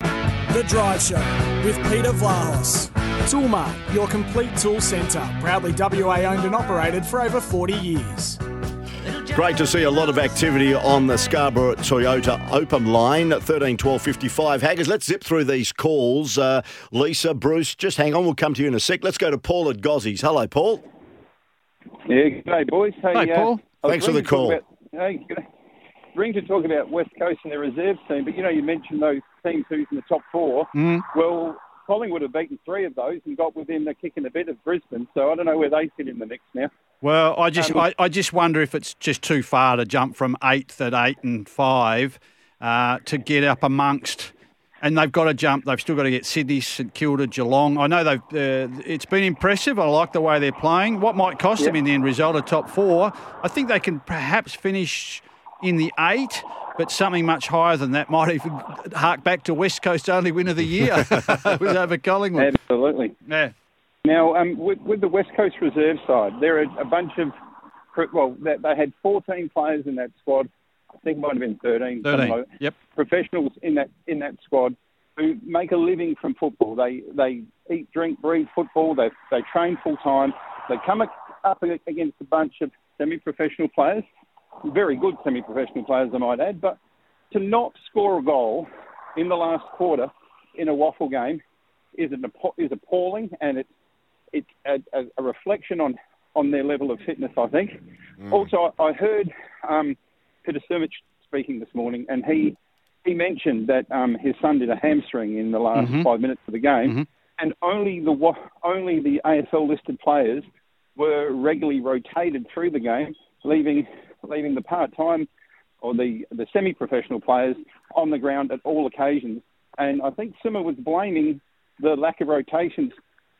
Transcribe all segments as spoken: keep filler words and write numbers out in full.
The Drive Show with Peter Flores. Toolmark, your complete tool centre. Proudly W A owned and operated for over forty years. Great to see a lot of activity on the Scarborough Toyota open line at thirteen twelve fifty-five. Haggers, let's zip through these calls. Uh, Lisa, Bruce, just hang on. We'll come to you in a sec. Let's go to Paul at Gozzi's. Hello, Paul. Yeah, good day, boys. Hey, hey Paul. Uh, Thanks for the call. About, hey, good day. Ring to talk about West Coast and the reserve team, but you know, you mentioned those teams who's in the top four. Mm. Well, Collingwood have beaten three of those and got within the kick in the bit of Brisbane, so I don't know where they sit in the mix now. Well, I just um, I, I just wonder if it's just too far to jump from eighth at eight and five uh, to get up amongst, and they've got to jump. They've still got to get Sydney, St Kilda, Geelong. I know they've. Uh, it's been impressive. I like the way they're playing. What might cost yeah. them in the end result of top four? I think they can perhaps finish in the eight, but something much higher than that might even hark back to West Coast only win of the year was over Collingwood. Absolutely. Yeah. Now, um, with, with the West Coast reserve side, there are a bunch of, well, they, they had fourteen players in that squad. I think it might have been thirteen. thirteen. Like yep. Professionals in that in that squad who make a living from football. They they eat, drink, breathe football. They they train full time. They come up against a bunch of semi-professional players. Very good semi-professional players, I might add, but to not score a goal in the last quarter in a waffle game is an, is appalling, and it's it's a, a reflection on, on their level of fitness, I think. Mm. Also, I heard um, Peter Sermich speaking this morning, and he he mentioned that um, his son did a hamstring in the last mm-hmm. five minutes of the game, mm-hmm. and only the only the A F L listed players were regularly rotated through the game, leaving. leaving the part-time or the, the semi-professional players on the ground at all occasions. And I think Simmer was blaming the lack of rotations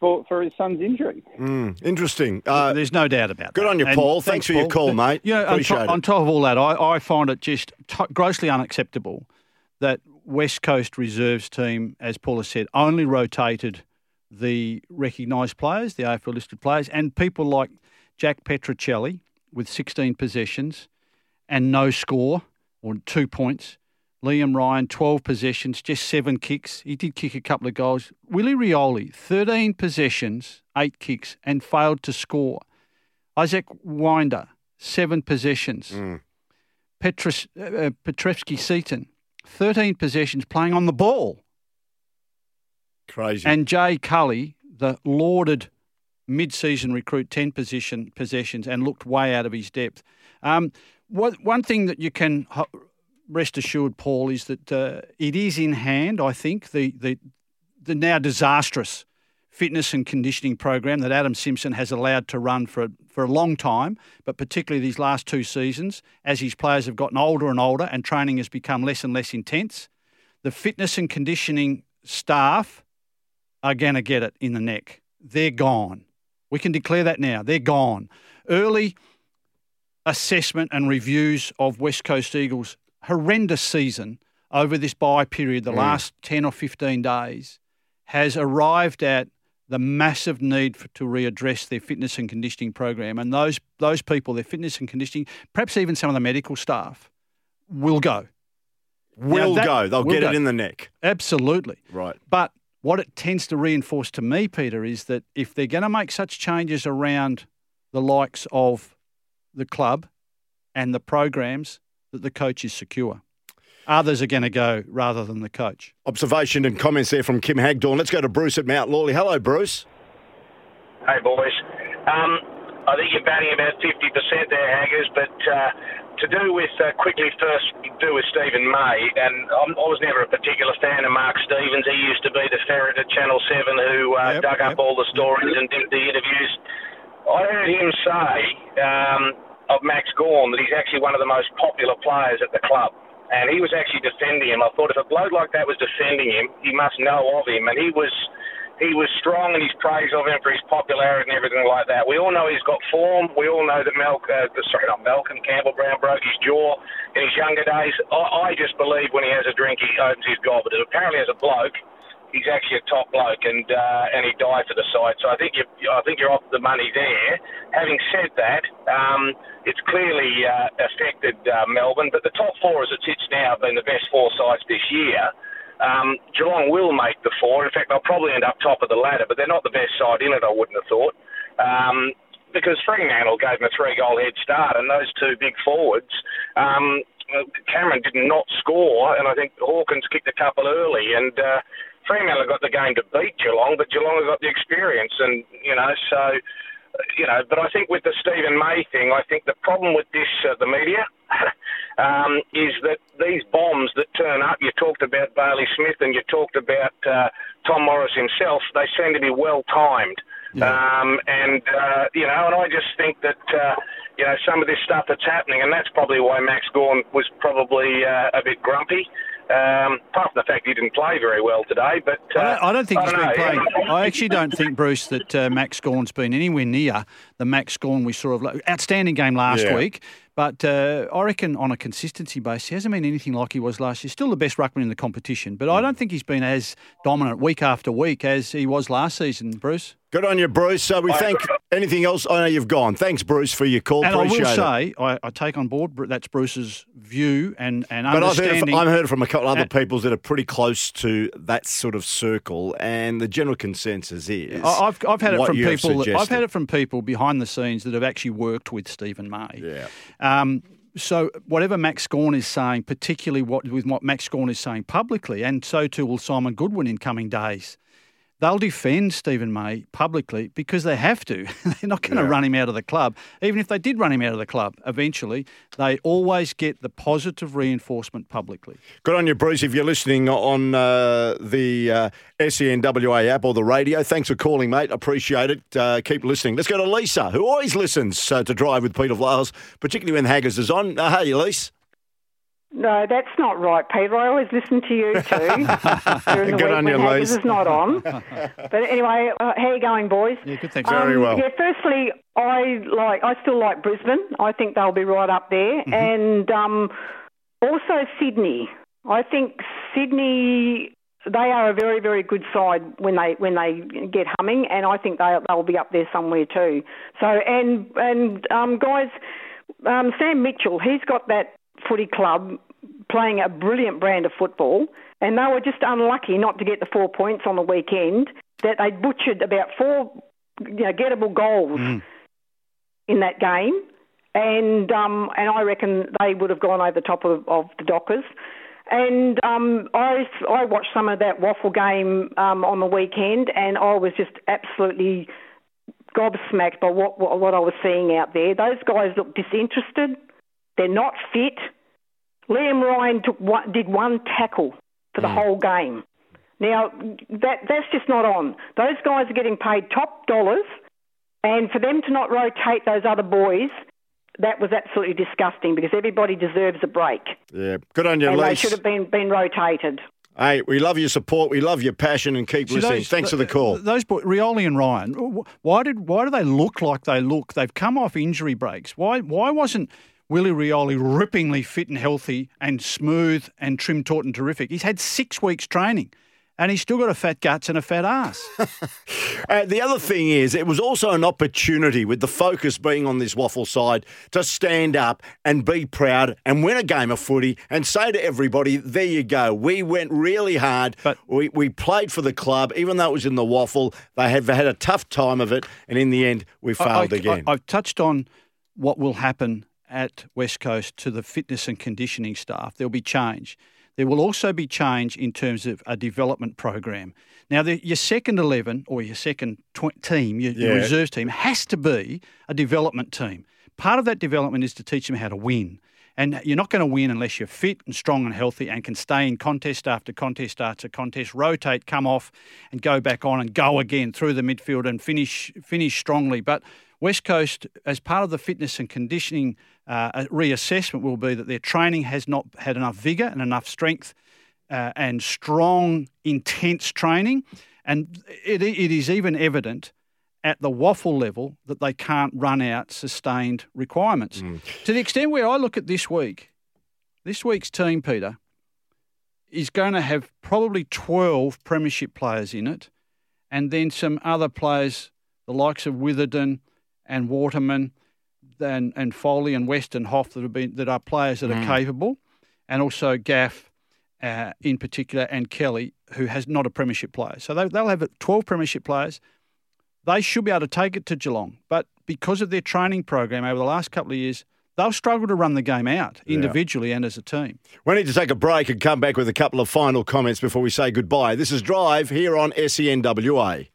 for, for his son's injury. Mm, interesting. Uh, There's no doubt about it. Good that. on you, Paul. And thanks, thanks Paul. for your call, mate. You know, Appreciate on, to- it. on top of all that, I, I find it just t- grossly unacceptable that West Coast Reserves team, as Paul has said, only rotated the recognised players, the A F L-listed players, and people like Jack Petracelli, with sixteen possessions and no score or two points. Liam Ryan, twelve possessions, just seven kicks. He did kick a couple of goals. Willie Rioli, thirteen possessions, eight kicks, and failed to score. Isaac Winder, seven possessions. Mm. Petrus, uh, Petrevsky Seaton, thirteen possessions, playing on the ball. Crazy. And Jay Cully, the lauded mid-season recruit, ten position possessions, and looked way out of his depth. Um, what, one thing that you can rest assured, Paul, is that uh, it is in hand, I think, the, the the now disastrous fitness and conditioning program that Adam Simpson has allowed to run for, for a long time, but particularly these last two seasons, as his players have gotten older and older and training has become less and less intense. The fitness and conditioning staff are going to get it in the neck. They're gone. We can declare that now. They're gone. Early assessment and reviews of West Coast Eagles' horrendous season over this bye period, the mm. last ten or fifteen days, has arrived at the massive need for, to readdress their fitness and conditioning program. And those those people, their fitness and conditioning, perhaps even some of the medical staff, will go. Will that, go. They'll will get go. it in the neck. Absolutely. Right. But what it tends to reinforce to me, Peter, is that if they're going to make such changes around the likes of the club and the programs, that the coach is secure. Others are going to go rather than the coach. Observation and comments there from Kim Hagdorn. Let's go to Bruce at Mount Lawley. Hello, Bruce. Hey, boys. Um, I think you're batting about fifty percent there, Haggers, but Uh, To do with, uh, quickly first, do with Stephen May, and I'm, I was never a particular fan of Mark Stevens. He used to be the ferret at Channel seven who uh, yep, dug yep. up all the stories and did the interviews. I heard him say um, of Max Gawn that he's actually one of the most popular players at the club, and he was actually defending him. I thought if a bloke like that was defending him, he must know of him. And he was he was strong in his praise of him for his popularity and everything like that. We all know he's got form. We all know that Mal- uh, sorry, not Malcolm Campbell Brown broke his jaw in his younger days. I, I just believe when he has a drink, he opens his goblet. Apparently, as a bloke, he's actually a top bloke, and uh, and he died for the side. So I think you're I think you're off the money there. Having said that, um, it's clearly uh, affected uh, Melbourne, but the top four as it sits now have been the best four sides this year. Um, Geelong will make the four. In fact, they'll probably end up top of the ladder, but they're not the best side in it, I wouldn't have thought, um, because Fremantle gave them a three-goal head start, and those two big forwards. Um, Cameron did not score, and I think Hawkins kicked a couple early, and uh, Fremantle got the game to beat Geelong, but Geelong have got the experience, and you know, so you know. But I think with the Stephen May thing, I think the problem with this, uh, the media, um, is that these bombs that turn up. You talked about Bailey Smith, and you talked about uh, Tom Morris himself. They seem to be well timed. Yeah. Um, and, uh, you know, and I just think that, uh, you know, some of this stuff that's happening, and that's probably why Max Gawn was probably uh, a bit grumpy, um, apart from the fact he didn't play very well today. But uh, I, don't, I don't think I he's don't been know. playing. I actually don't think, Bruce, that uh, Max Gawn's been anywhere near the Max Gawn we saw of like, outstanding game last yeah. week. But uh, I reckon on a consistency basis, he hasn't been anything like he was last year. Still the best ruckman in the competition, but I don't think he's been as dominant week after week as he was last season, Bruce. Good on you, Bruce. So we thank anything else. I know you've gone. Thanks, Bruce, for your call. And Appreciate I will say, it. I, I take on board, that's Bruce's view and, and but understanding. But I've, I've heard from a couple other at, people that are pretty close to that sort of circle, and the general consensus is I, I've, I've had it from people. That, I've had it from people behind the scenes that have actually worked with Stephen May. Yeah. Um, so whatever Max Gawn is saying, particularly what with what Max Gawn is saying publicly, and so too will Simon Goodwin in coming days, they'll defend Stephen May publicly because they have to. They're not going to yeah. run him out of the club. Even if they did run him out of the club, eventually they always get the positive reinforcement publicly. Good on you, Bruce. If you're listening on uh, the uh, S E N W A app or the radio, thanks for calling, mate. Appreciate it. Uh, keep listening. Let's go to Lisa, who always listens uh, to Drive with Peter Flores, particularly when Haggis is on. Uh, hey, Lisa. No, that's not right, Peter. I always listen to you too. Good on you, Lise. This is not on. But anyway, uh, how are you going, boys? Yeah, good, thanks. Um, Very well. Yeah, firstly, I like. I still like Brisbane. I think they'll be right up there, mm-hmm. and um, also Sydney. I think Sydney. They are a very, very good side when they when they get humming, and I think they they'll be up there somewhere too. So and and um, guys, um, Sam Mitchell. He's got that footy club playing a brilliant brand of football, and they were just unlucky not to get the four points on the weekend. That they butchered about four you know, gettable goals mm. in that game, and um, and I reckon they would have gone over the top of, of the Dockers. And um, I I watched some of that waffle game um, on the weekend, and I was just absolutely gobsmacked by what, what what I was seeing out there. Those guys looked disinterested. They're not fit. Liam Ryan took one, did one tackle for the mm. whole game. Now, that that's just not on. Those guys are getting paid top dollars, and for them to not rotate those other boys, that was absolutely disgusting because everybody deserves a break. Yeah, good on you, Lise. And they should have been, been rotated. Hey, we love your support. We love your passion, and keep See listening. Those, Thanks th- for the call. Those boys, Rioli and Ryan, why did why do they look like they look? They've come off injury breaks. Why why wasn't Willie Rioli rippingly fit and healthy and smooth and trim, taut and terrific? He's had six weeks training and he's still got a fat guts and a fat ass. uh, the other thing is it was also an opportunity with the focus being on this waffle side to stand up and be proud and win a game of footy and say to everybody, there you go. We went really hard. But we, we played for the club, even though it was in the waffle. They have had a tough time of it. And in the end, we failed I, I, again. I, I've touched on what will happen at West Coast to the fitness and conditioning staff. There'll be change. There will also be change in terms of a development program. Now, the, your second eleven or your second tw- team, your, yeah. your reserves team, has to be a development team. Part of that development is to teach them how to win. And you're not going to win unless you're fit and strong and healthy and can stay in contest after contest after contest, rotate, come off and go back on and go again through the midfield and finish finish strongly. But West Coast, as part of the fitness and conditioning uh, reassessment, will be that their training has not had enough vigour and enough strength uh, and strong, intense training. And it, it is even evident at the waffle level that they can't run out sustained requirements. Mm. To the extent where I look at this week, this week's team, Peter, is going to have probably twelve premiership players in it, and then some other players, the likes of Witherden and Waterman and, and Foley and West and Hoff that have been that are players that mm. are capable, and also Gaff uh, in particular and Kelly, who has not a premiership player. So they, they'll have twelve premiership players. They should be able to take it to Geelong, but because of their training program over the last couple of years, they'll struggle to run the game out individually yeah. and as a team. We need to take a break and come back with a couple of final comments before we say goodbye. This is Drive here on S E N W A.